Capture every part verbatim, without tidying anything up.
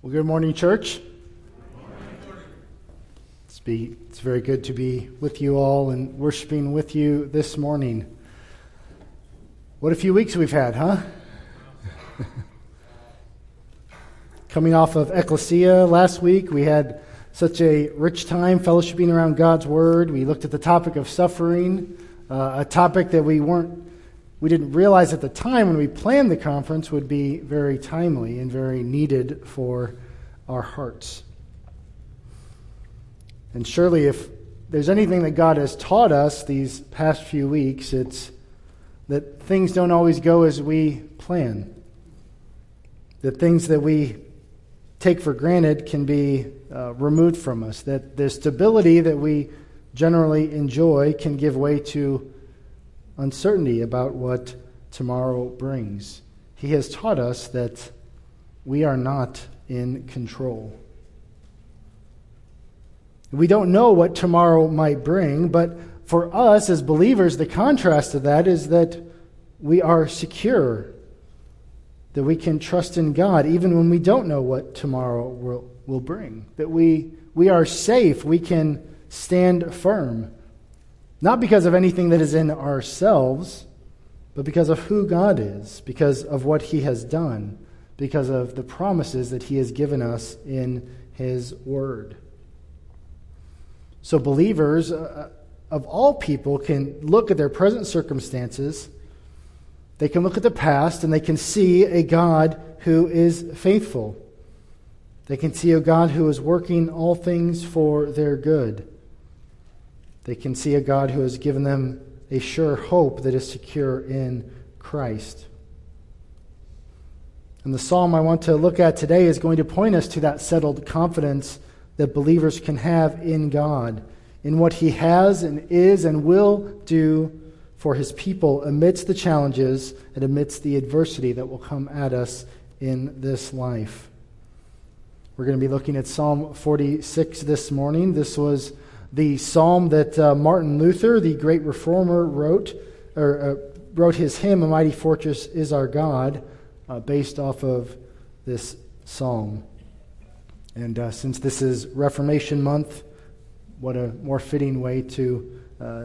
Well, good morning, church. Good morning. It's, be, it's very good to be with you all and worshiping with you this morning. What a few weeks we've had, huh? Coming off of Ecclesia last week, we had such a rich time fellowshipping around God's Word. We looked at the topic of suffering, uh, a topic that we weren't, we didn't realize at the time when we planned the conference would be very timely and very needed for our hearts. And surely if there's anything that God has taught us these past few weeks, it's that things don't always go as we plan. That things that we take for granted can be uh, removed from us. That the stability that we generally enjoy can give way to uncertainty about what tomorrow brings. He has taught us that we are not in control. We don't know what tomorrow might bring, but for us as believers, the contrast to that is that we are secure, that we can trust in God even when we don't know what tomorrow will, will bring, that we, we are safe, we can stand firm. Not because of anything that is in ourselves, but because of who God is, because of what He has done, because of the promises that He has given us in His Word. So believers, uh, of all people, can look at their present circumstances, they can look at the past, and they can see a God who is faithful. They can see a God who is working all things for their good. They can see a God who has given them a sure hope that is secure in Christ. And the psalm I want to look at today is going to point us to that settled confidence that believers can have in God, in what He has and is and will do for His people amidst the challenges and amidst the adversity that will come at us in this life. We're going to be looking at Psalm forty-six this morning. This was the psalm that uh, Martin Luther, the great reformer, wrote, or uh, wrote his hymn, A Mighty Fortress Is Our God, uh, based off of this psalm. And uh, since this is Reformation Month, what a more fitting way to uh,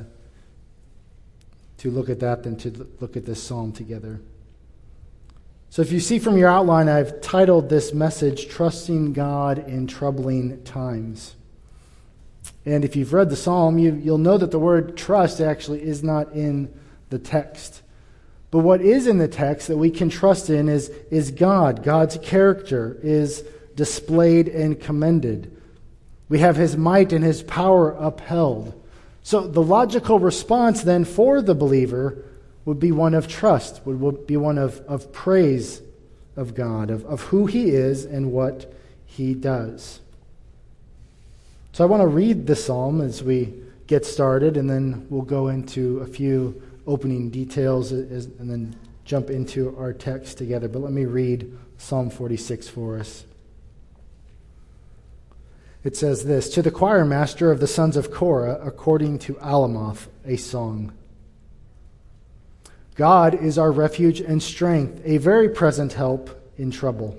to look at that than to look at this psalm together. So if you see from your outline, I've titled this message, Trusting God in Troubling Times. And if you've read the psalm, you, you'll know that the word trust actually is not in the text. But what is in the text that we can trust in is, is God. God's character is displayed and commended. We have His might and His power upheld. So the logical response then for the believer would be one of trust, would, would be one of, of praise of God, of, of who He is and what He does. So I want to read the psalm as we get started, and then we'll go into a few opening details as, and then jump into our text together. But let me read Psalm forty-six for us. It says this, To the choir master of the sons of Korah, according to Alamoth, a song. God is our refuge and strength, a very present help in trouble.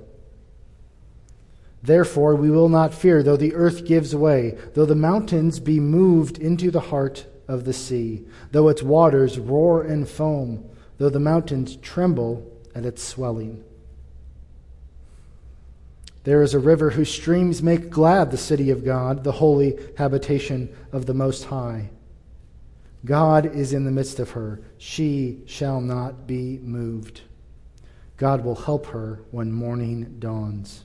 Therefore we will not fear, though the earth gives way, though the mountains be moved into the heart of the sea, though its waters roar and foam, though the mountains tremble at its swelling. There is a river whose streams make glad the city of God, the holy habitation of the Most High. God is in the midst of her. She shall not be moved. God will help her when morning dawns.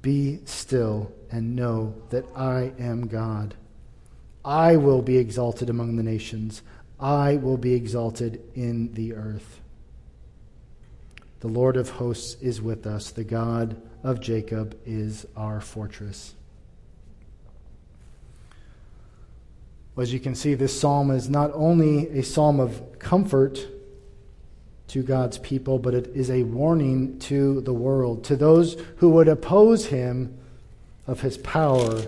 Be still and know that I am God. I will be exalted among the nations. I will be exalted in the earth. The Lord of hosts is with us. The God of Jacob is our fortress. Well, as you can see, this psalm is not only a psalm of comfort to God's people, but it is a warning to the world, to those who would oppose him, of his power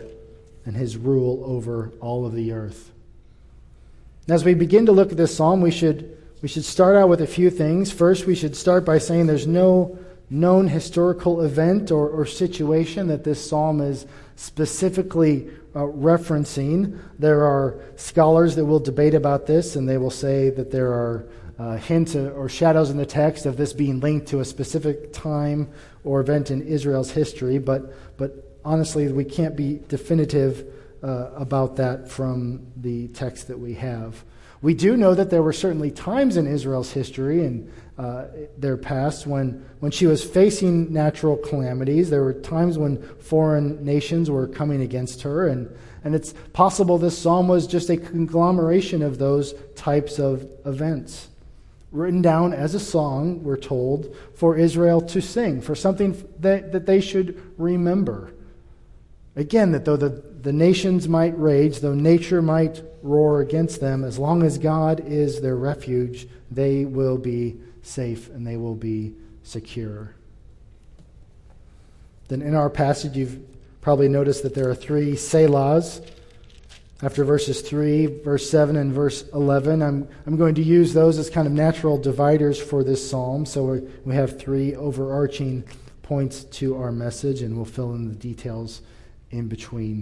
and his rule over all of the earth. And as we begin to look at this psalm, we should we should start out with a few things. First, we should start by saying there's no known historical event or, or situation that this psalm is specifically uh, referencing. There are scholars that will debate about this, and they will say that there are Uh, hints or shadows in the text of this being linked to a specific time or event in Israel's history, but but honestly, we can't be definitive uh, about that from the text that we have. We do know that there were certainly times in Israel's history and uh, their past when, when she was facing natural calamities. There were times when foreign nations were coming against her, and and it's possible this psalm was just a conglomeration of those types of events, written down as a song, we're told, for Israel to sing, for something that, that they should remember. Again, that though the, the nations might rage, though nature might roar against them, as long as God is their refuge, they will be safe and they will be secure. Then in our passage, you've probably noticed that there are three selahs. After verses three, verse seven, and verse eleven, I'm I'm going to use those as kind of natural dividers for this psalm. So we we have three overarching points to our message, and we'll fill in the details in between.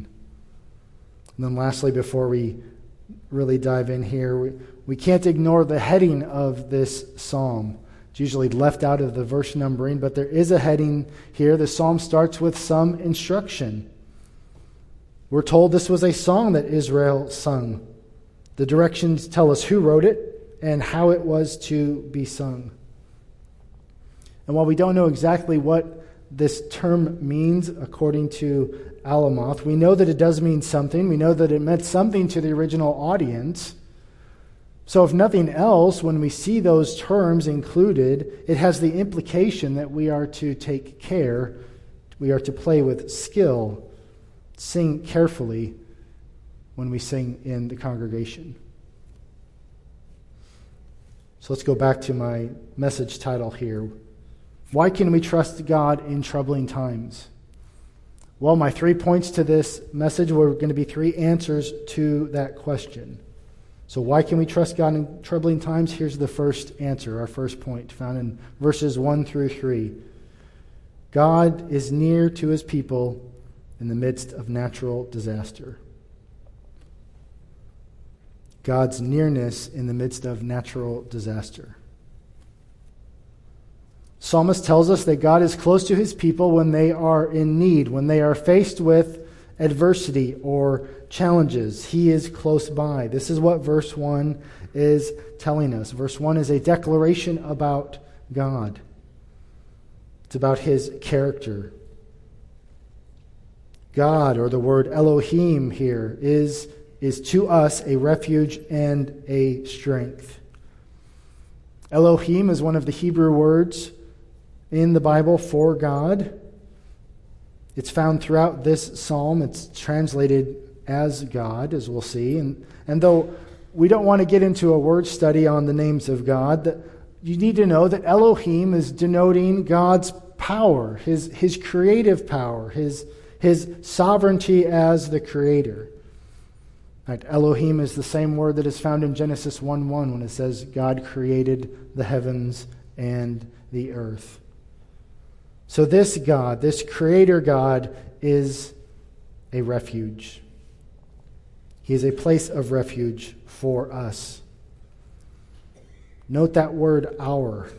And then lastly, before we really dive in here, we, we can't ignore the heading of this psalm. It's usually left out of the verse numbering, but there is a heading here. The psalm starts with some instruction. We're told this was a song that Israel sung. The directions tell us who wrote it and how it was to be sung. And while we don't know exactly what this term means according to Alamoth, we know that it does mean something. We know that it meant something to the original audience. So if nothing else, when we see those terms included, it has the implication that we are to take care, we are to play with skill, sing carefully when we sing in the congregation. So let's go back to my message title here. Why can we trust God in troubling times? Well, my three points to this message were going to be three answers to that question. So why can we trust God in troubling times? Here's the first answer, our first point, found in verses one through three. God is near to his people in the midst of natural disaster. God's nearness in the midst of natural disaster. Psalmist tells us that God is close to his people when they are in need, when they are faced with adversity or challenges. He is close by. This is what verse one is telling us. Verse one is a declaration about God. It's about his character. God, or the word Elohim here, is, is to us a refuge and a strength. Elohim is one of the Hebrew words in the Bible for God. It's found throughout this psalm. It's translated as God, as we'll see. And, and though we don't want to get into a word study on the names of God, that you need to know that Elohim is denoting God's power, his, his creative power, his His sovereignty as the creator. In fact, Elohim is the same word that is found in Genesis one one when it says, God created the heavens and the earth. So this God, this creator God, is a refuge. He is a place of refuge for us. Note that word, our.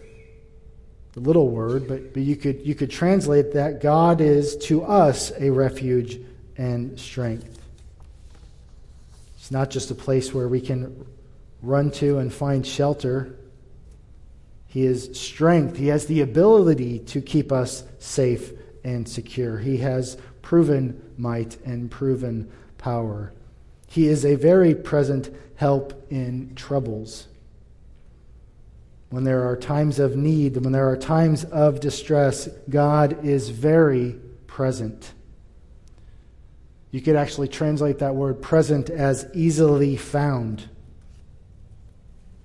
The little word, but, but you could you could translate that God is to us a refuge and strength. It's not just a place where we can run to and find shelter. He is strength. He has the ability to keep us safe and secure. He has proven might and proven power. He is a very present help in troubles. When there are times of need, when there are times of distress, God is very present. You could actually translate that word present as easily found.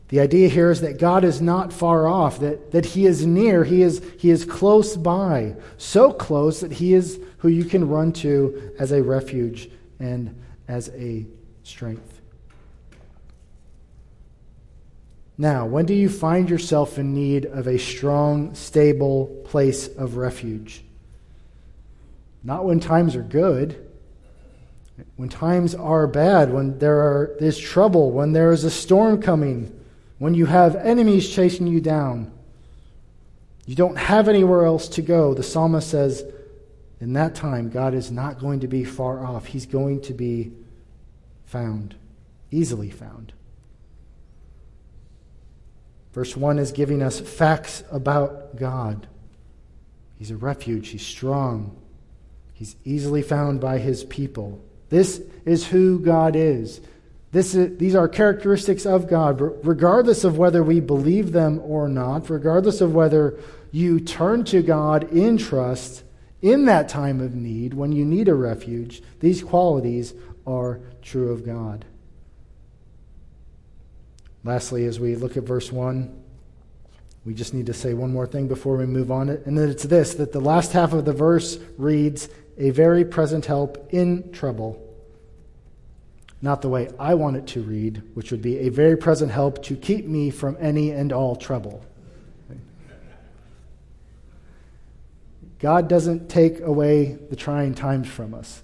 The idea here is that God is not far off, that, that he is near, he is, he is close by, so close that he is who you can run to as a refuge and as a strength. Now, when do you find yourself in need of a strong, stable place of refuge? Not when times are good. When times are bad, when there are, is trouble, when there is a storm coming, when you have enemies chasing you down, you don't have anywhere else to go. The psalmist says, in that time, God is not going to be far off. He's going to be found, easily found. Verse one is giving us facts about God. He's a refuge. He's strong. He's easily found by his people. This is who God is. This is, these are characteristics of God, regardless of whether we believe them or not, regardless of whether you turn to God in trust in that time of need, when you need a refuge, these qualities are true of God. Lastly, as we look at verse one, we just need to say one more thing before we move on. And then it's this, that the last half of the verse reads, a very present help in trouble. Not the way I want it to read, which would be a very present help to keep me from any and all trouble. God doesn't take away the trying times from us.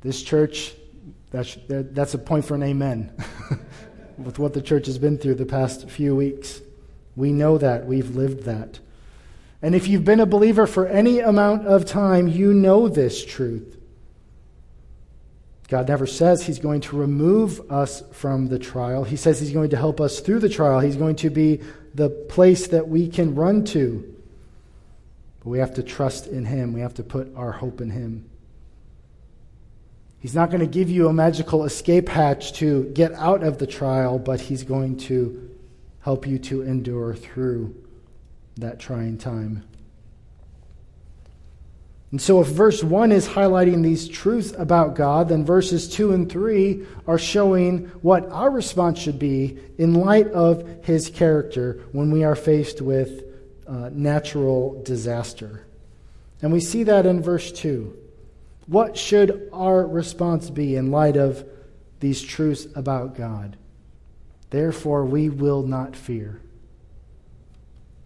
This church, that's, that's a point for an amen. With what the church has been through the past few weeks. We know that. We've lived that. And if you've been a believer for any amount of time, you know this truth. God never says he's going to remove us from the trial. He says he's going to help us through the trial. He's going to be the place that we can run to. But we have to trust in him. We have to put our hope in him. He's not going to give you a magical escape hatch to get out of the trial, but he's going to help you to endure through that trying time. And so if verse one is highlighting these truths about God, then verses two and three are showing what our response should be in light of his character when we are faced with uh, natural disaster. And we see that in verse two. What should our response be in light of these truths about God? Therefore, we will not fear.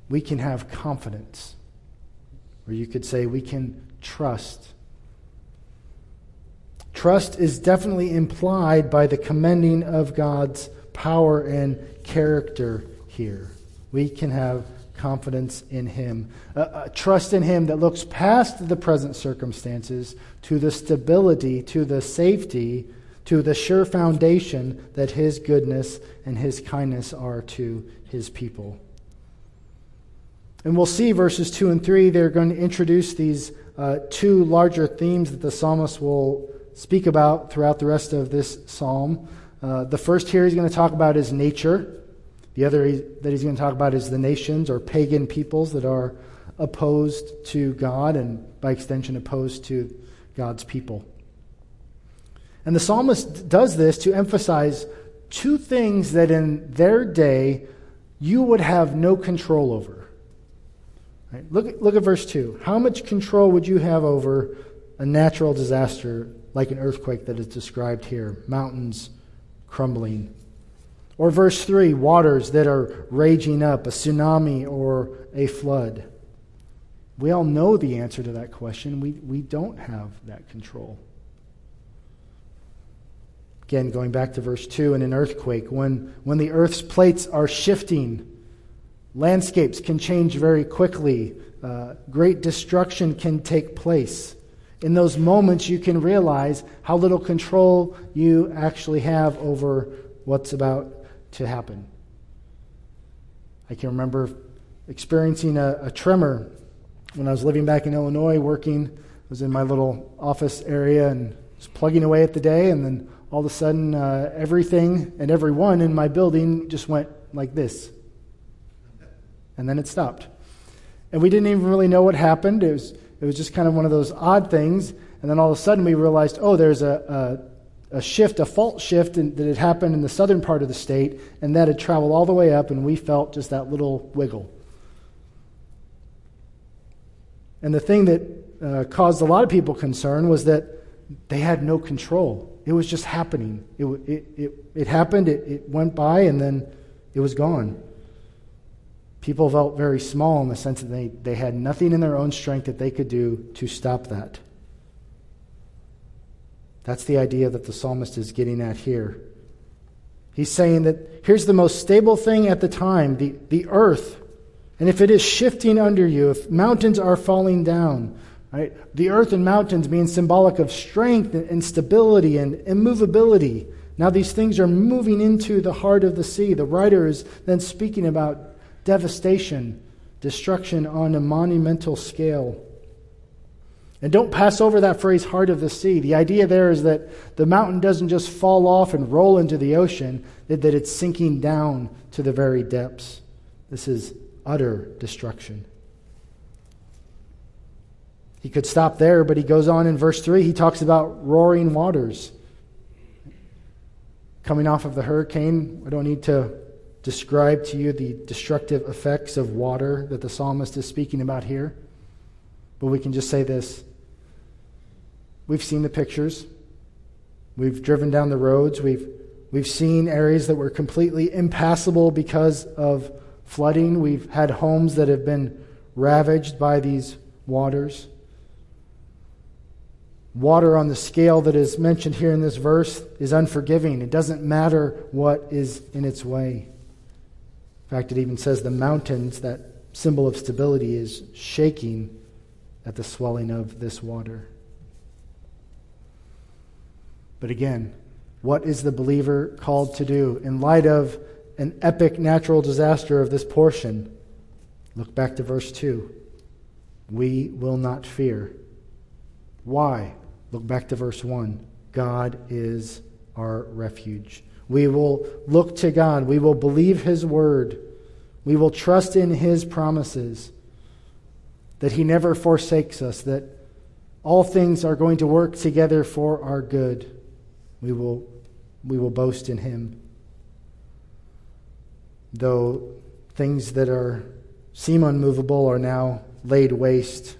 We can have confidence. Or you could say we can trust. Trust is definitely implied by the commending of God's power and character here. We can have confidence in him, uh, uh, trust in him that looks past the present circumstances to the stability, to the safety, to the sure foundation that his goodness and his kindness are to his people. And we'll see verses two and three, they're going to introduce these uh, two larger themes that the psalmist will speak about throughout the rest of this psalm. Uh, the first here he's going to talk about is nature. The other that he's going to talk about is the nations or pagan peoples that are opposed to God and by extension opposed to God's people. And the psalmist does this to emphasize two things that in their day you would have no control over. Right? Look, look at verse two. How much control would you have over a natural disaster like an earthquake that is described here? Mountains crumbling. Or verse three, waters that are raging up, a tsunami or a flood. We all know the answer to that question. We, we don't have that control. Again, going back to verse two, in an earthquake, when, when the earth's plates are shifting, landscapes can change very quickly. Uh, great destruction can take place. In those moments, you can realize how little control you actually have over what's about to happen. I can remember experiencing a, a tremor when I was living back in Illinois, working. I was in my little office area and was plugging away at the day, and then all of a sudden uh, everything and everyone in my building just went like this. And then it stopped. And we didn't even really know what happened. It was it was just kind of one of those odd things. And then all of a sudden we realized, oh, there's a a, a shift, a fault shift in, that had happened in the southern part of the state, and that had traveled all the way up, and we felt just that little wiggle. And the thing that uh, caused a lot of people concern was that they had no control. It was just happening. It it it, it happened, it, it went by, and then it was gone. People felt very small in the sense that they, they had nothing in their own strength that they could do to stop that. That's the idea that the psalmist is getting at here. He's saying that here's the most stable thing at the time, the, the earth. And if it is shifting under you, if mountains are falling down, right? The earth and mountains being symbolic of strength and stability and immovability. Now these things are moving into the heart of the sea. The writer is then speaking about devastation, destruction on a monumental scale. And don't pass over that phrase, heart of the sea. The idea there is that the mountain doesn't just fall off and roll into the ocean, that it's sinking down to the very depths. This is utter destruction. He could stop there, but he goes on in verse three. He talks about roaring waters. Coming off of the hurricane, I don't need to describe to you the destructive effects of water that the psalmist is speaking about here. But we can just say this. We've seen the pictures. We've driven down the roads. We've, we've seen areas that were completely impassable because of flooding. We've had homes that have been ravaged by these waters. Water on the scale that is mentioned here in this verse is unforgiving. It doesn't matter what is in its way. In fact, it even says the mountains, that symbol of stability, is shaking at the swelling of this water. But again, what is the believer called to do in light of an epic natural disaster of this portion? Look back to verse two. We will not fear. Why? Look back to verse one. God is our refuge. We will look to God. We will believe His word. We will trust in His promises, that He never forsakes us, that all things are going to work together for our good. We will, we will boast in Him. Though things that are seem unmovable are now laid waste,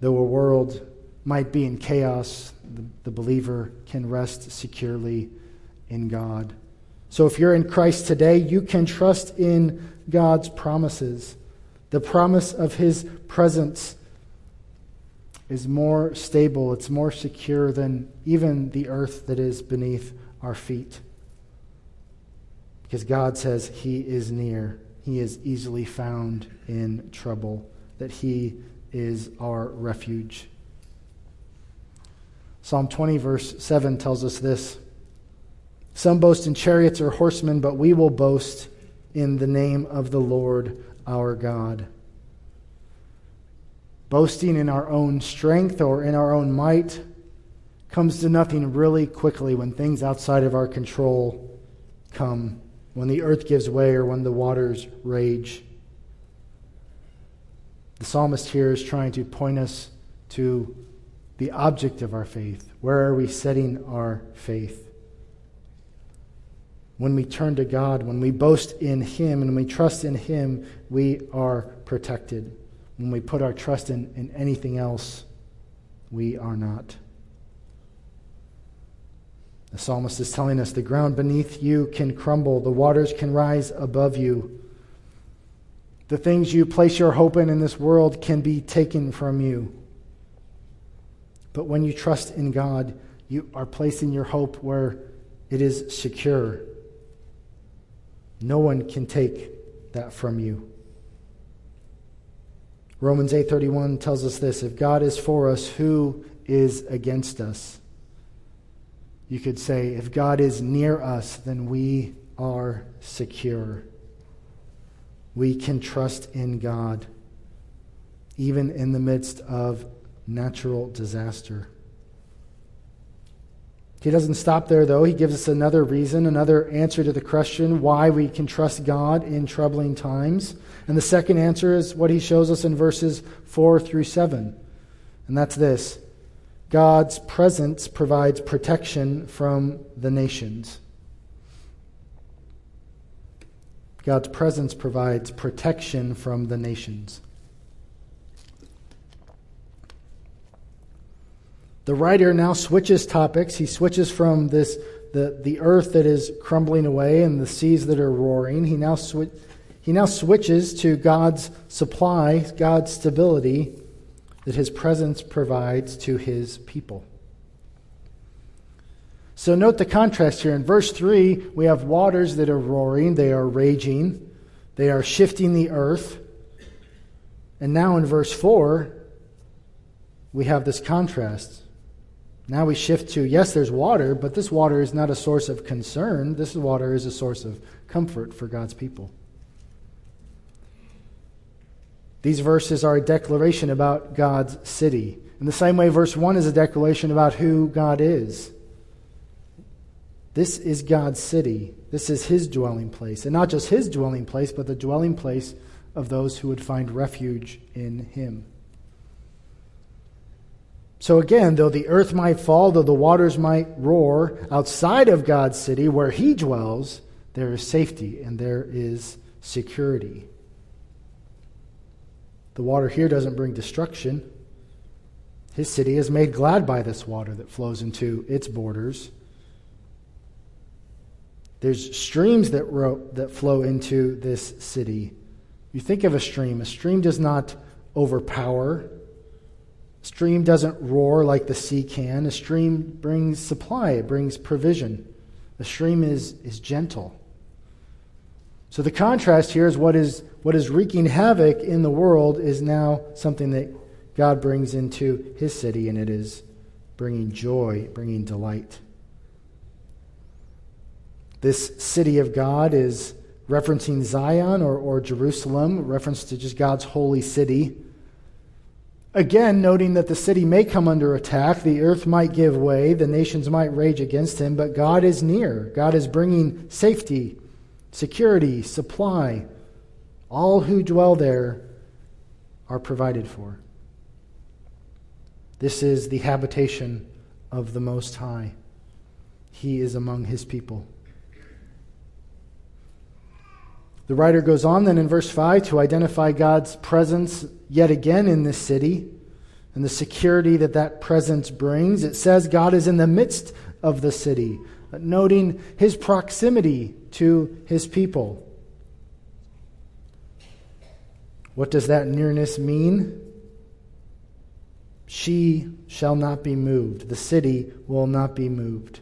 though a world might be in chaos, the, the believer can rest securely in God. So if you're in Christ today, you can trust in God's promises. The promise of His presence is more stable, it's more secure than even the earth that is beneath our feet. Because God says He is near, He is easily found in trouble, that He is our refuge. Psalm twenty, verse seven tells us this. Some boast in chariots or horsemen, but we will boast in the name of the Lord our God. Boasting in our own strength or in our own might comes to nothing really quickly when things outside of our control come, when the earth gives way or when the waters rage. The psalmist here is trying to point us to the object of our faith. Where are we setting our faith? When we turn to God, when we boast in Him and we trust in Him, we are protected. When we put our trust in, in anything else, we are not. The psalmist is telling us the ground beneath you can crumble, the waters can rise above you. The things you place your hope in in this world can be taken from you. But when you trust in God, you are placing your hope where it is secure. No one can take that from you. Romans eight thirty-one tells us this. If God is for us, who is against us? You could say, if God is near us, then we are secure. We can trust in God, even in the midst of natural disaster. He doesn't stop there, though. He gives us another reason, another answer to the question why we can trust God in troubling times. And the second answer is what he shows us in verses four through seven. And that's this: God's presence provides protection from the nations. God's presence provides protection from the nations. The writer now switches topics. He switches from this the, the earth that is crumbling away and the seas that are roaring. He now swi- he now switches to God's supply, God's stability that his presence provides to his people. So note the contrast here. In verse three, we have waters that are roaring, they are raging, they are shifting the earth. And now in verse four, we have this contrast. Now we shift to, yes, there's water, but this water is not a source of concern. This water is a source of comfort for God's people. These verses are a declaration about God's city. In the same way, verse one is a declaration about who God is. This is God's city. This is his dwelling place. And not just his dwelling place, but the dwelling place of those who would find refuge in him. So again, though the earth might fall, though the waters might roar, outside of God's city where he dwells, there is safety and there is security. The water here doesn't bring destruction. His city is made glad by this water that flows into its borders. There's streams that ro- that flow into this city. You think of a stream. A stream does not overpower. A stream doesn't roar like the sea can. A stream brings supply. It brings provision. A stream is, is gentle. So the contrast here is what is what is wreaking havoc in the world is now something that God brings into his city, and it is bringing joy, bringing delight. This city of God is referencing Zion or, or Jerusalem, reference to just God's holy city. Again, noting that the city may come under attack, the earth might give way, the nations might rage against him, but God is near. God is bringing safety, security, supply. All who dwell there are provided for. This is the habitation of the Most High. He is among his people. The writer goes on then in verse five to identify God's presence yet again in this city and the security that that presence brings. It says God is in the midst of the city, noting his proximity to his people. What does that nearness mean? She shall not be moved. The city will not be moved.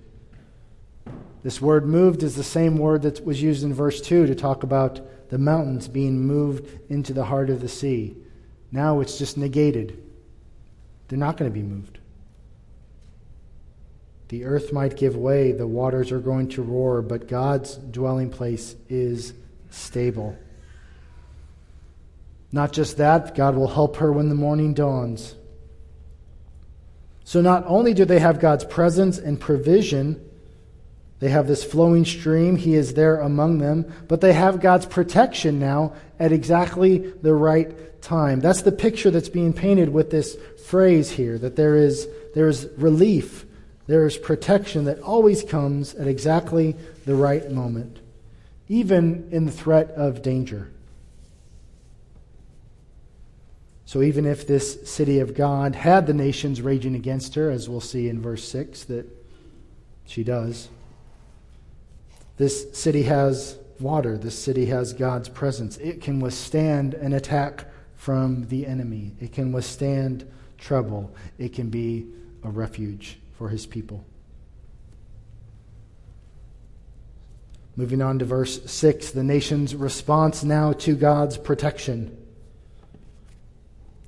This word moved is the same word that was used in verse two to talk about the mountains being moved into the heart of the sea. Now it's just negated. They're not going to be moved. The earth might give way, the waters are going to roar, but God's dwelling place is stable. Not just that, God will help her when the morning dawns. So not only do they have God's presence and provision, they have this flowing stream. He is there among them. But they have God's protection now at exactly the right time. That's the picture that's being painted with this phrase here, that there is, there is relief, there is protection that always comes at exactly the right moment, even in the threat of danger. So even if this city of God had the nations raging against her, as we'll see in verse six, that she does, this city has water. This city has God's presence. It can withstand an attack from the enemy. It can withstand trouble. It can be a refuge for his people. Moving on to verse six, the nation's response now to God's protection.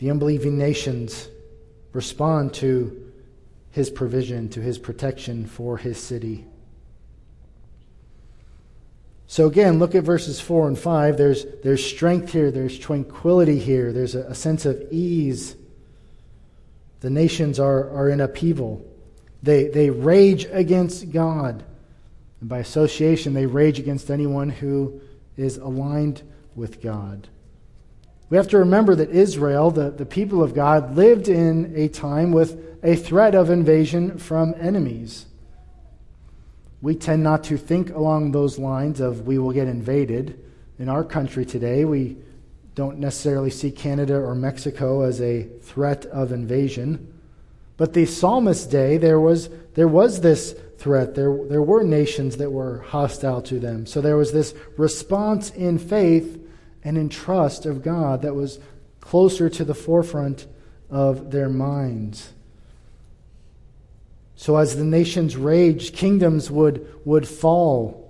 The unbelieving nations respond to his provision, to his protection for his city. So again, look at verses four and five. There's, there's strength here. There's tranquility here. There's a, a sense of ease. The nations are, are in upheaval. They, they rage against God. And by association, they rage against anyone who is aligned with God. We have to remember that Israel, the, the people of God, lived in a time with a threat of invasion from enemies. We tend not to think along those lines of we will get invaded. In our country today, we don't necessarily see Canada or Mexico as a threat of invasion. But the psalmist's day, there was there was this threat. There, there were nations that were hostile to them. So there was this response in faith and in trust of God that was closer to the forefront of their minds. So as the nations raged, kingdoms would would fall.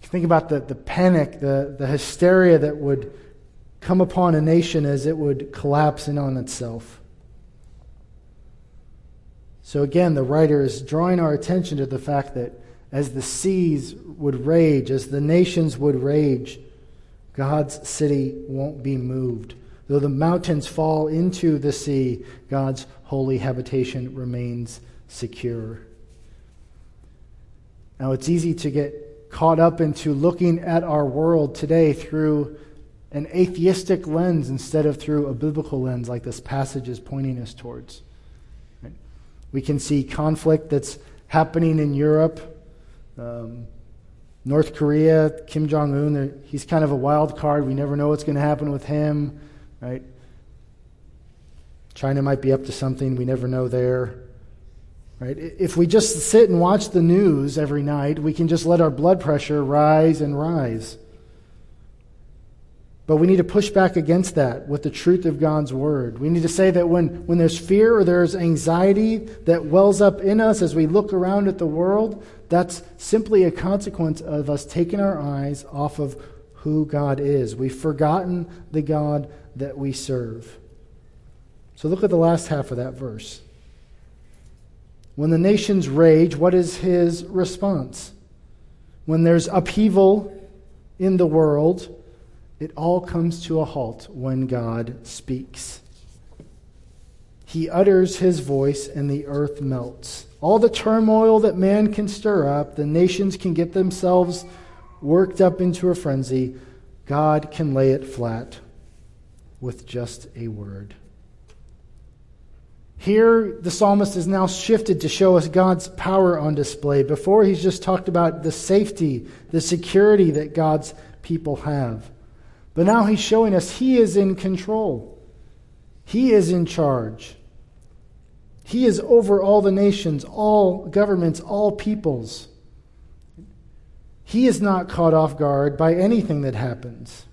Think about the, the panic, the, the hysteria that would come upon a nation as it would collapse in on itself. So again, the writer is drawing our attention to the fact that as the seas would rage, as the nations would rage, God's city won't be moved. Though the mountains fall into the sea, God's holy habitation remains secure. Now, it's easy to get caught up into looking at our world today through an atheistic lens instead of through a biblical lens like this passage is pointing us towards. We can see conflict that's happening in Europe. Um, North Korea, Kim Jong-un, he's kind of a wild card. We never know what's going to happen with him, right? China might be up to something. We never know there, right? If we just sit and watch the news every night, we can just let our blood pressure rise and rise. But we need to push back against that with the truth of God's word. We need to say that when, when there's fear or there's anxiety that wells up in us as we look around at the world, that's simply a consequence of us taking our eyes off of who God is. We've forgotten the God that we serve. So look at the last half of that verse. When the nations rage, what is his response? When there's upheaval in the world, it all comes to a halt when God speaks. He utters his voice and the earth melts. All the turmoil that man can stir up, the nations can get themselves worked up into a frenzy, God can lay it flat with just a word. Here, the psalmist is now shifted to show us God's power on display. Before, he's just talked about the safety, the security that God's people have. But now he's showing us he is in control. He is in charge. He is over all the nations, all governments, all peoples. He is not caught off guard by anything that happens.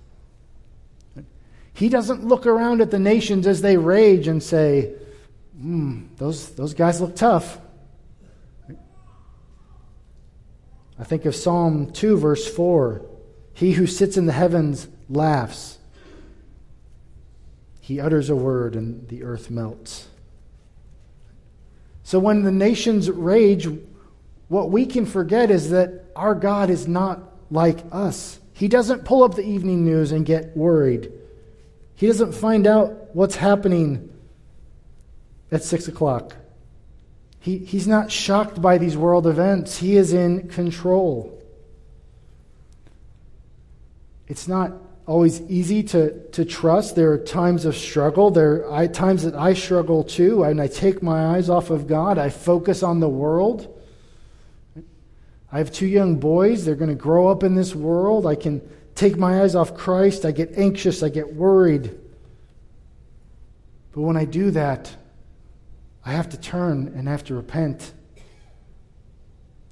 He doesn't look around at the nations as they rage and say, mm, those, those guys look tough. I think of Psalm two, verse four. He who sits in the heavens laughs. He utters a word and the earth melts. So when the nations rage, what we can forget is that our God is not like us. He doesn't pull up the evening news and get worried. He doesn't find out what's happening at six o'clock. He, he's not shocked by these world events. He is in control. It's not always easy to, to trust. There are times of struggle. There are times that I struggle too, and I take my eyes off of God. I focus on the world. I have two young boys. They're going to grow up in this world. I can take my eyes off Christ. I get anxious. I get worried. But when I do that, I have to turn and I have to repent.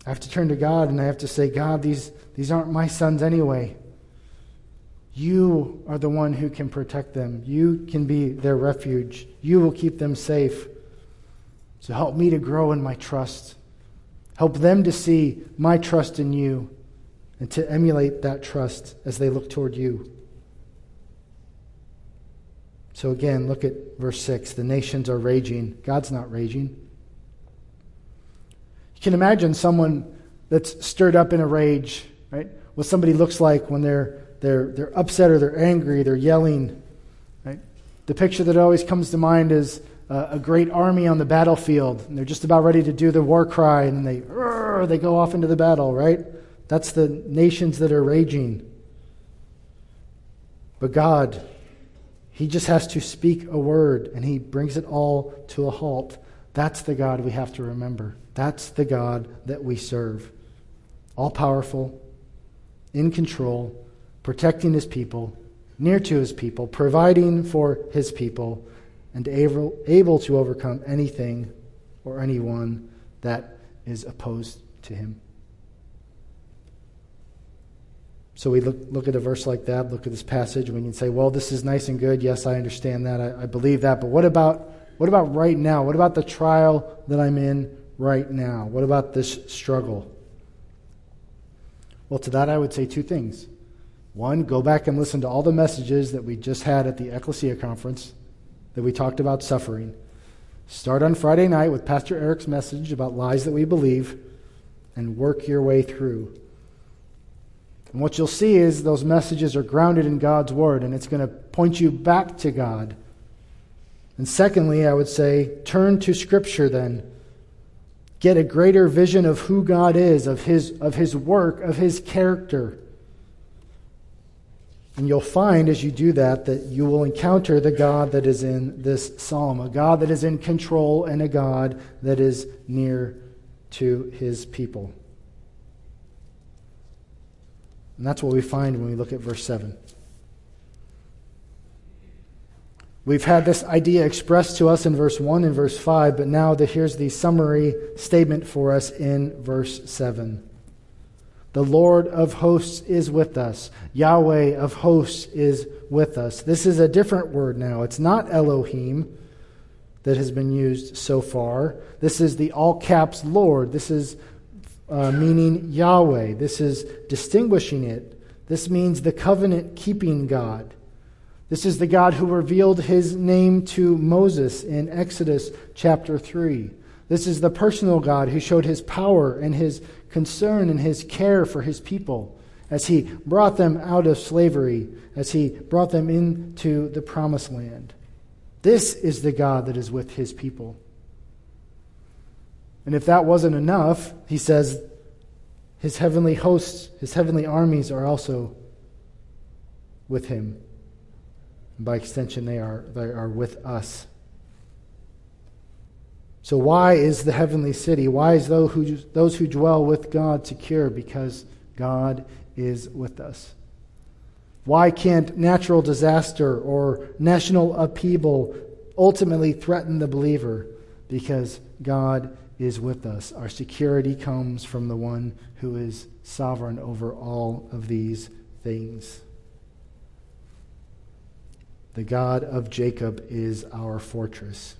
I have to turn to God and I have to say, God, these, these aren't my sons anyway. You are the one who can protect them. You can be their refuge. You will keep them safe. So help me to grow in my trust. Help them to see my trust in you and to emulate that trust as they look toward you. So again, look at verse six. The nations are raging. God's not raging. You can imagine someone that's stirred up in a rage, right? What somebody looks like when they're They're, they're upset or they're angry, they're yelling, right? The picture that always comes to mind is uh, a great army on the battlefield, and they're just about ready to do the war cry, and they they go off into the battle, right? That's the nations that are raging. But God, he just has to speak a word, and he brings it all to a halt. That's the God we have to remember. That's the God that we serve. All-powerful, in control, protecting his people, near to his people, providing for his people, and able, able to overcome anything or anyone that is opposed to him. So we look, look at a verse like that, look at this passage, and we can say, well, this is nice and good. Yes, I understand that. I, I believe that. But what about what about right now? What about the trial that I'm in right now? What about this struggle? Well, to that I would say two things. One, go back and listen to all the messages that we just had at the Ecclesia conference that we talked about suffering. Start on Friday night with Pastor Eric's message about lies that we believe and work your way through. And what you'll see is those messages are grounded in God's Word, and it's going to point you back to God. And secondly, I would say, turn to Scripture then. Get a greater vision of who God is, of His, of His work, of His character. And you'll find as you do that, that you will encounter the God that is in this psalm, a God that is in control and a God that is near to his people. And that's what we find when we look at verse seven. We've had this idea expressed to us in verse one and verse five, but now the, here's the summary statement for us in verse seven. The Lord of hosts is with us. Yahweh of hosts is with us. This is a different word now. It's not Elohim that has been used so far. This is the all caps Lord. This is uh, meaning Yahweh. This is distinguishing it. This means the covenant-keeping God. This is the God who revealed his name to Moses in Exodus chapter three. This is the personal God who showed his power and his concern and his care for his people as he brought them out of slavery, as he brought them into the promised land. This is the God that is with his people. And if that wasn't enough, he says his heavenly hosts, his heavenly armies are also with him. And by extension, they are, they are with us. So why is the heavenly city, why is those who, those who dwell with God secure? Because God is with us. Why can't natural disaster or national upheaval ultimately threaten the believer? Because God is with us. Our security comes from the one who is sovereign over all of these things. The God of Jacob is our fortress.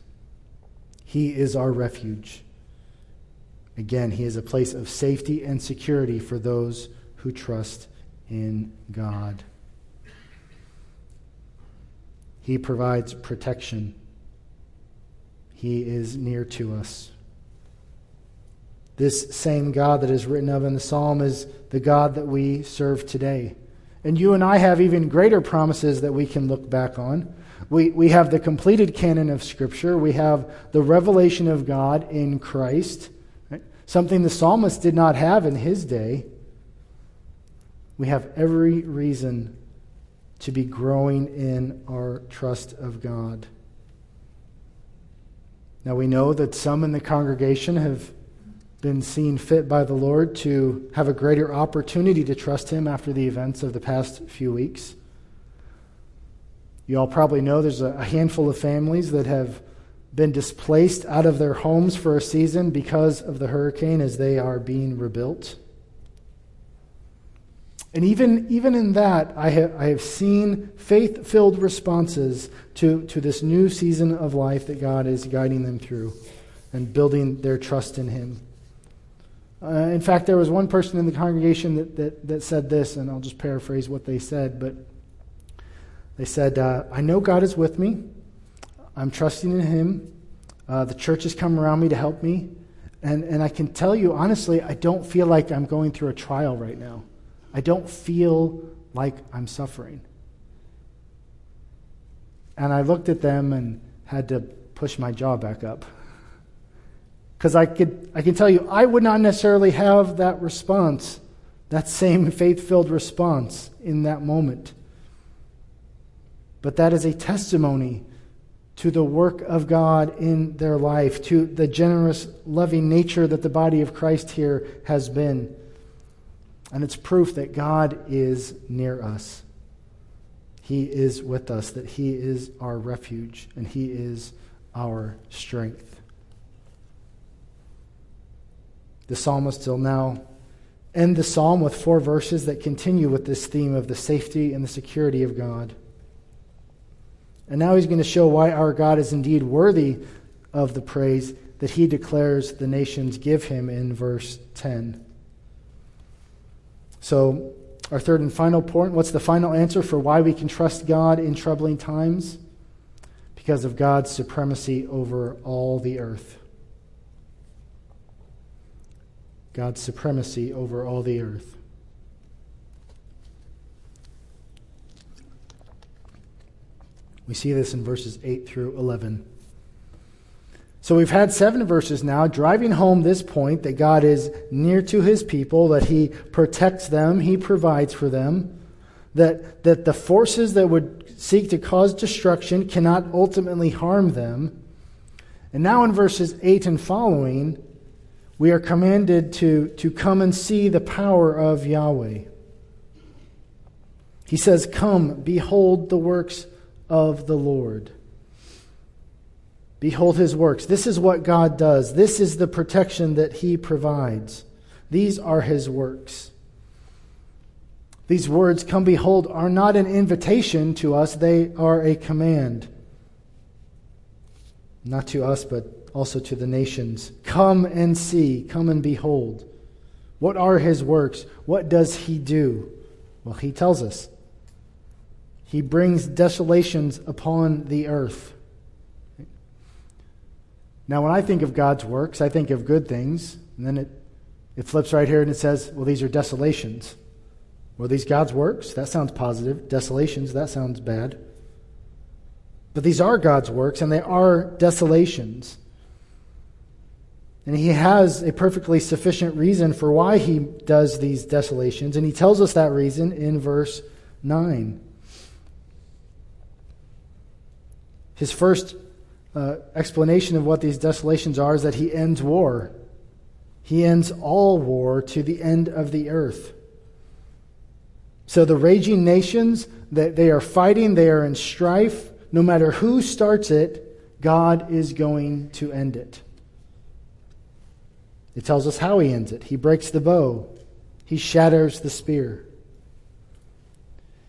He is our refuge. Again, he is a place of safety and security for those who trust in God. He provides protection. He is near to us. This same God that is written of in the psalm is the God that we serve today. And you and I have even greater promises that we can look back on. We we have the completed canon of Scripture. We have the revelation of God in Christ, right? Something the psalmist did not have in his day. We have every reason to be growing in our trust of God. Now we know that some in the congregation have been seen fit by the Lord to have a greater opportunity to trust him after the events of the past few weeks. You all probably know there's a handful of families that have been displaced out of their homes for a season because of the hurricane as they are being rebuilt. And even, even in that, I have, I have seen faith-filled responses to, to this new season of life that God is guiding them through and building their trust in him. Uh, in fact, there was one person in the congregation that, that, that said this, and I'll just paraphrase what they said, but they said, uh, I know God is with me. I'm trusting in him. Uh, the church has come around me to help me. And, and I can tell you, honestly, I don't feel like I'm going through a trial right now. I don't feel like I'm suffering. And I looked at them and had to push my jaw back up. Because I could, I can tell you, I would not necessarily have that response, that same faith-filled response in that moment. But that is a testimony to the work of God in their life, to the generous, loving nature that the body of Christ here has been. And it's proof that God is near us. He is with us, that He is our refuge, and He is our strength. The psalmist will now end the psalm with four verses that continue with this theme of the safety and the security of God. And now he's going to show why our God is indeed worthy of the praise that He declares the nations give Him in verse ten. So, our third and final point, what's the final answer for why we can trust God in troubling times? Because of God's supremacy over all the earth. God's supremacy over all the earth. We see this in verses eight through eleven. So we've had seven verses now, driving home this point that God is near to His people, that He protects them, He provides for them, that, that the forces that would seek to cause destruction cannot ultimately harm them. And now in verses eight and following, we are commanded to, to come and see the power of Yahweh. He says, "Come, behold the works of the Lord." Behold His works. This is what God does. This is the protection that He provides. These are His works. These words, "come behold," are not an invitation to us. They are a command. Not to us, but also to the nations. Come and see. Come and behold. What are His works? What does He do? Well, He tells us. He brings desolations upon the earth. Now, when I think of God's works, I think of good things, and then it, it flips right here and it says, well, these are desolations. Well, these God's works? That sounds positive. Desolations, that sounds bad. But these are God's works, and they are desolations. And He has a perfectly sufficient reason for why He does these desolations, and He tells us that reason in verse nine. His first Uh, explanation of what these desolations are is that He ends war. He ends all war to the end of the earth. So the raging nations, that they are fighting, they are in strife. No matter who starts it, God is going to end it. It tells us how He ends it. He breaks the bow. He shatters the spear.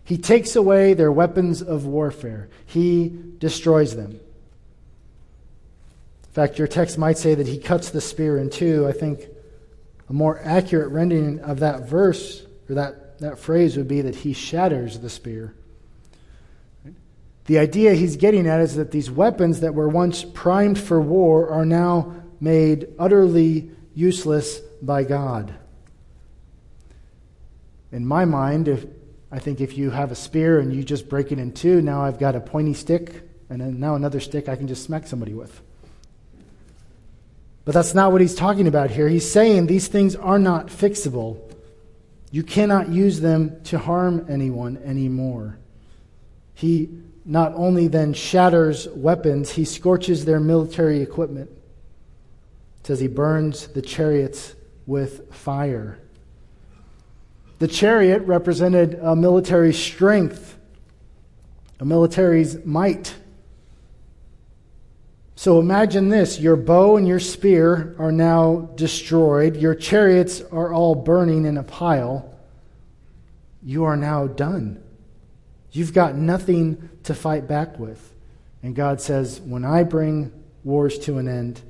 He takes away their weapons of warfare. He destroys them. In fact, your text might say that He cuts the spear in two. I think a more accurate rendering of that verse, or that, that phrase, would be that He shatters the spear. The idea He's getting at is that these weapons that were once primed for war are now made utterly useless by God. In my mind, if I think if you have a spear and you just break it in two, now I've got a pointy stick, and then now another stick I can just smack somebody with. But that's not what He's talking about here. He's saying these things are not fixable. You cannot use them to harm anyone anymore. He not only then shatters weapons, He scorches their military equipment. It says He burns the chariots with fire. The chariot represented a military strength, a military's might. So imagine this, your bow and your spear are now destroyed. Your chariots are all burning in a pile. You are now done. You've got nothing to fight back with. And God says, when I bring wars to an end,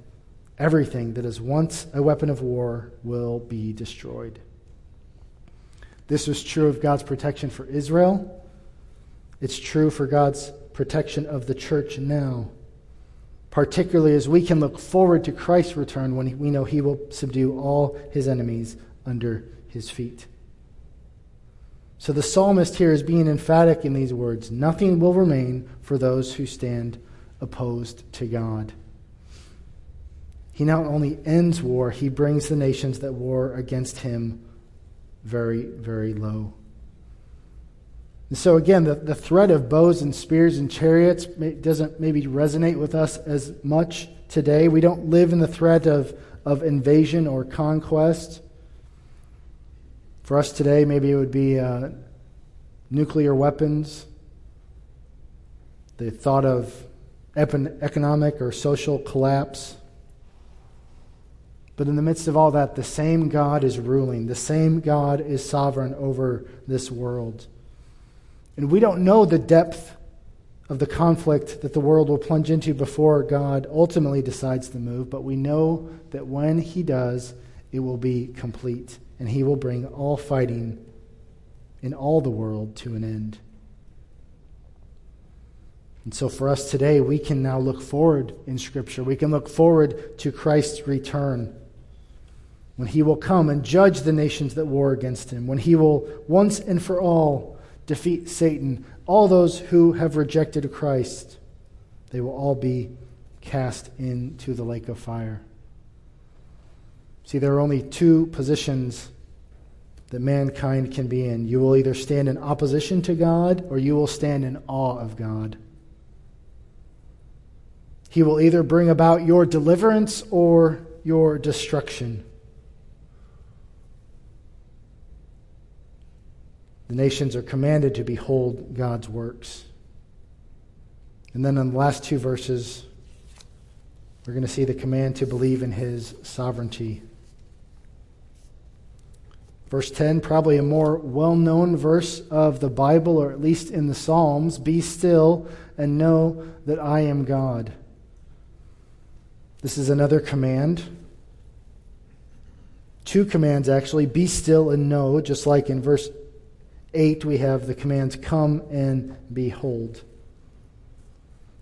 everything that is once a weapon of war will be destroyed. This was true of God's protection for Israel. It's true for God's protection of the church now. Particularly as we can look forward to Christ's return when we know He will subdue all His enemies under His feet. So the psalmist here is being emphatic in these words. Nothing will remain for those who stand opposed to God. He not only ends war, he brings the nations that war against him very, very low. And so again, the, the threat of bows and spears and chariots may, doesn't maybe resonate with us as much today. We don't live in the threat of, of invasion or conquest. For us today, maybe it would be uh, nuclear weapons, the thought of epon- economic or social collapse. But in the midst of all that, the same God is ruling. The same God is sovereign over this world. And we don't know the depth of the conflict that the world will plunge into before God ultimately decides to move, but we know that when he does, it will be complete, and he will bring all fighting in all the world to an end. And so for us today, we can now look forward in Scripture. We can look forward to Christ's return, when he will come and judge the nations that war against him, when he will once and for all defeat Satan. All those who have rejected Christ, they will all be cast into the lake of fire. See, there are only two positions that mankind can be in. You will either stand in opposition to God, or you will stand in awe of God. He will either bring about your deliverance or your destruction. The nations are commanded to behold God's works. And then in the last two verses, we're going to see the command to believe in his sovereignty. Verse ten, probably a more well-known verse of the Bible, or at least in the Psalms, "Be still and know that I am God." This is another command. Two commands, actually. Be still and know. Just like in verse eight, we have the commands come and behold.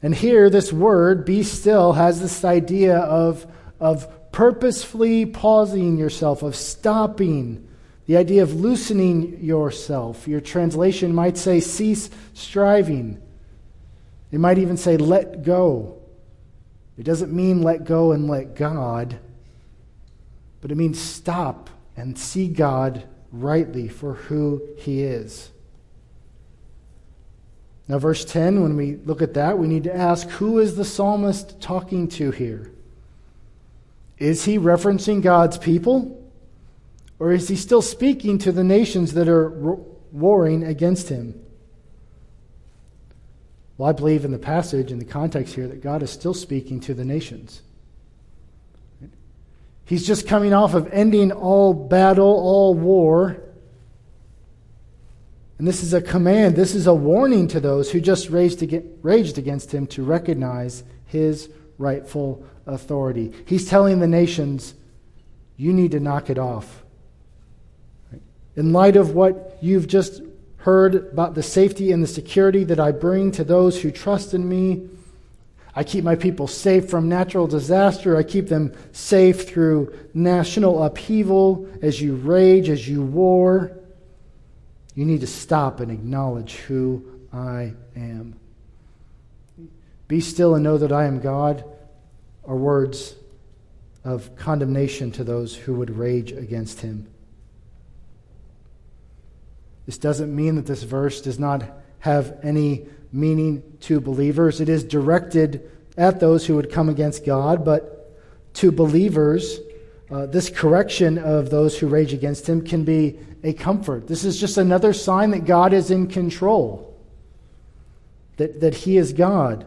And here, this word, be still, has this idea of, of purposefully pausing yourself, of stopping, the idea of loosening yourself. Your translation might say, cease striving. It might even say, let go. It doesn't mean let go and let God, but it means stop and see God rightly for who he is. Now verse ten, when we look at that, we need to ask, who is the psalmist talking to here? Is he referencing God's people? Or is he still speaking to the nations that are warring against him? Well, I believe in the passage, in the context here, that God is still speaking to the nations. He's just coming off of ending all battle, all war. And this is a command, this is a warning to those who just raged against him to recognize his rightful authority. He's telling the nations, you need to knock it off. In light of what you've just heard about the safety and the security that I bring to those who trust in me. I keep my people safe from natural disaster. I keep them safe through national upheaval. As you rage, as you war, you need to stop and acknowledge who I am. Be still and know that I am God are words of condemnation to those who would rage against him. This doesn't mean that this verse does not have any meaning to believers. It is directed at those who would come against God, but to believers, uh, this correction of those who rage against him can be a comfort. This is just another sign that God is in control, that, that he is God,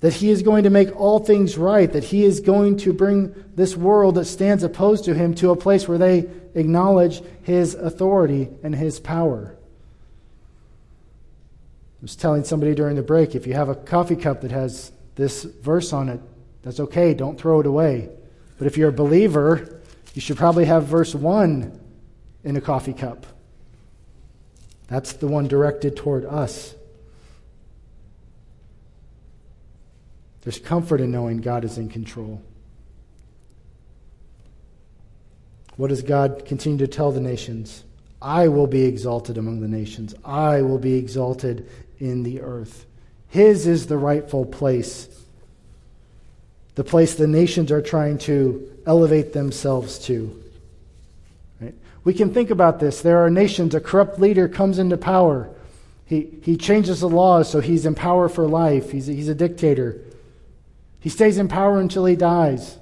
that he is going to make all things right, that he is going to bring this world that stands opposed to him to a place where they acknowledge his authority and his power. I was telling somebody during the break, if you have a coffee cup that has this verse on it, that's okay, don't throw it away. But if you're a believer, you should probably have verse one in a coffee cup. That's the one directed toward us. There's comfort in knowing God is in control. What does God continue to tell the nations? I will be exalted among the nations. I will be exalted in the earth. His is the rightful place. The place the nations are trying to elevate themselves to. Right? We can think about this. There are nations, a corrupt leader comes into power. He, he changes the laws so he's in power for life. He's a, he's a dictator. He stays in power until he dies.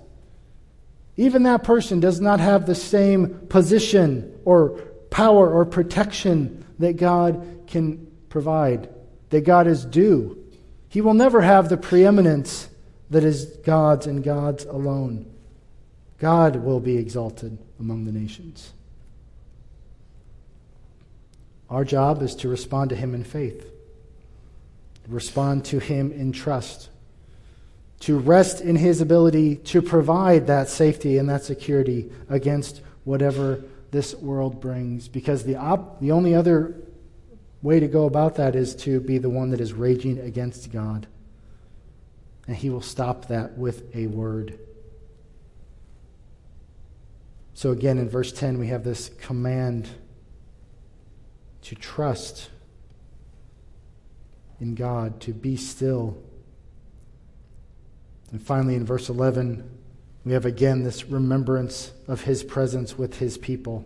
Even that person does not have the same position or power or protection that God can provide, that God is due. He will never have the preeminence that is God's and God's alone. God will be exalted among the nations. Our job is to respond to Him in faith, respond to Him in trust, to rest in His ability to provide that safety and that security against whatever this world brings, because the op- the only other way to go about that is to be the one that is raging against God. And He will stop that with a word. So again, in verse ten, we have this command to trust in God, to be still. And finally, in verse eleven, we have again this remembrance of His presence with His people.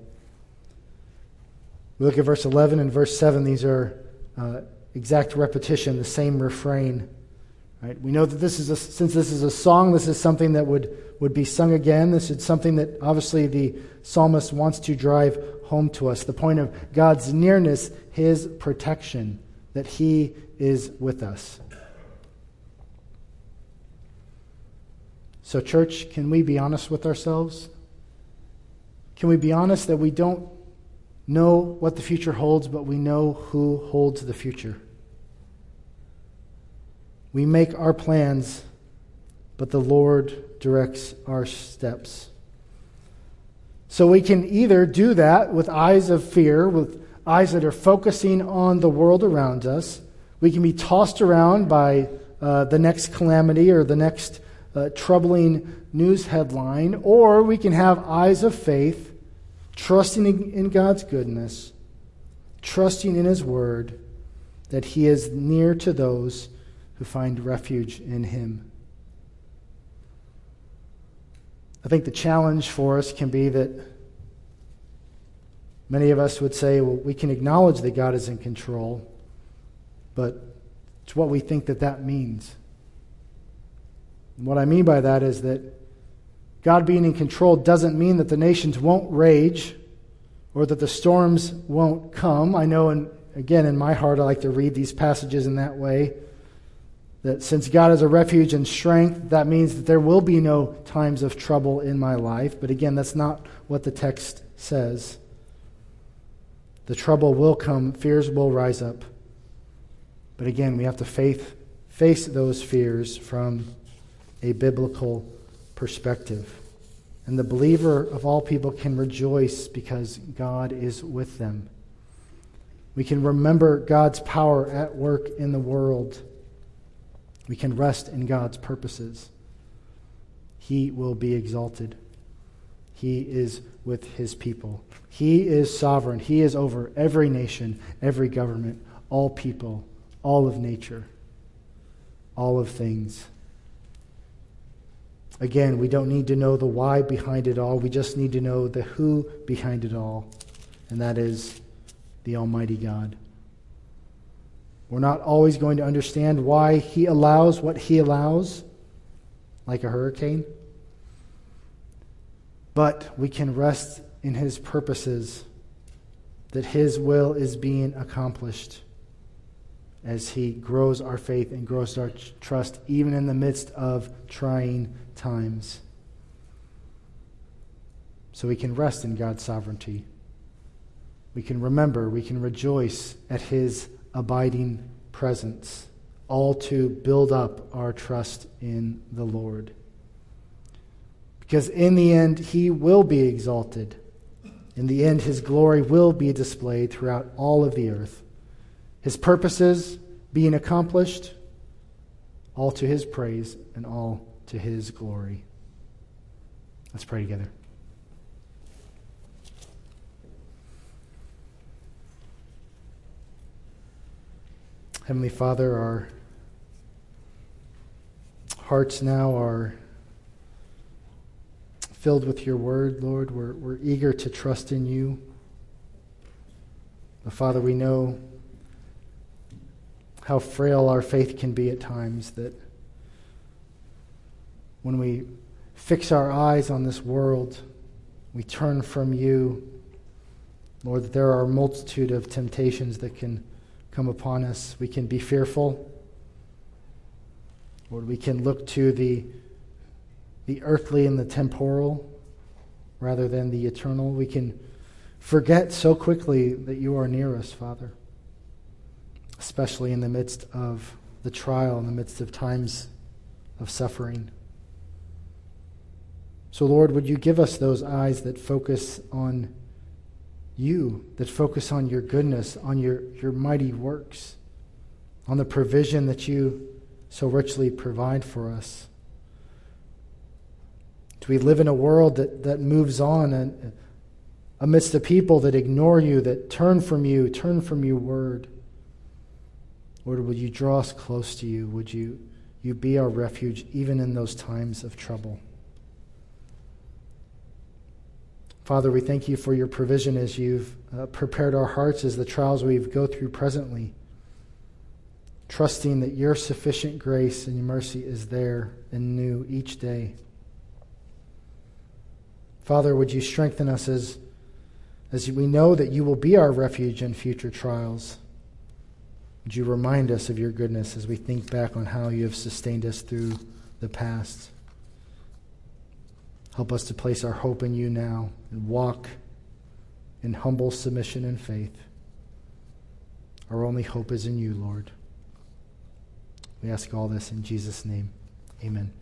We look at verse eleven and verse seven. These are uh, exact repetition, the same refrain. Right? We know that this is a, since this is a song, this is something that would, would be sung again. This is something that obviously the psalmist wants to drive home to us. The point of God's nearness, His protection, that He is with us. So church, can we be honest with ourselves? Can we be honest that we don't know what the future holds, but we know who holds the future? We make our plans, but the Lord directs our steps. So we can either do that with eyes of fear, with eyes that are focusing on the world around us. We can be tossed around by uh, the next calamity or the next Uh, troubling news headline, or we can have eyes of faith, trusting in, in God's goodness, trusting in His word, that He is near to those who find refuge in Him. I think the challenge for us can be that many of us would say, well, we can acknowledge that God is in control, but it's what we think that that means. What I mean by that is that God being in control doesn't mean that the nations won't rage or that the storms won't come. I know, and again, in my heart, I like to read these passages in that way, that since God is a refuge and strength, that means that there will be no times of trouble in my life. But again, that's not what the text says. The trouble will come, fears will rise up. But again, we have to faith, face those fears from a biblical perspective. And the believer of all people can rejoice because God is with them. We can remember God's power at work in the world. We can rest in God's purposes. He will be exalted. He is with His people. He is sovereign. He is over every nation, every government, all people, all of nature, all of things. Again, we don't need to know the why behind it all. We just need to know the who behind it all, and that is the Almighty God. We're not always going to understand why He allows what He allows, like a hurricane, but we can rest in His purposes, that His will is being accomplished as He grows our faith and grows our trust, even in the midst of trying times. So we can rest in God's sovereignty. We can remember, we can rejoice at His abiding presence, all to build up our trust in the Lord. Because in the end, He will be exalted. In the end, His glory will be displayed throughout all of the earth. His purposes being accomplished, all to His praise and all to His glory. Let's pray together. Heavenly Father, our hearts now are filled with your word, Lord. We're, we're eager to trust in you. But Father, we know how frail our faith can be at times, that when we fix our eyes on this world, we turn from you, Lord, that there are a multitude of temptations that can come upon us. We can be fearful. Lord, we can look to the, the earthly and the temporal rather than the eternal. We can forget so quickly that you are near us, Father, especially in the midst of the trial, in the midst of times of suffering. So, Lord, would you give us those eyes that focus on you, that focus on your goodness, on your, your mighty works, on the provision that you so richly provide for us. Do we live in a world that, that moves on and amidst the people that ignore you, that turn from you, turn from your word? Lord, would you draw us close to you? Would you, you be our refuge even in those times of trouble? Father, we thank you for your provision as you've uh, prepared our hearts as the trials we go through presently, trusting that your sufficient grace and your mercy is there and new each day. Father, would you strengthen us as, as we know that you will be our refuge in future trials. Would you remind us of your goodness as we think back on how you have sustained us through the past? Help us to place our hope in you now and walk in humble submission and faith. Our only hope is in you, Lord. We ask all this in Jesus' name. Amen.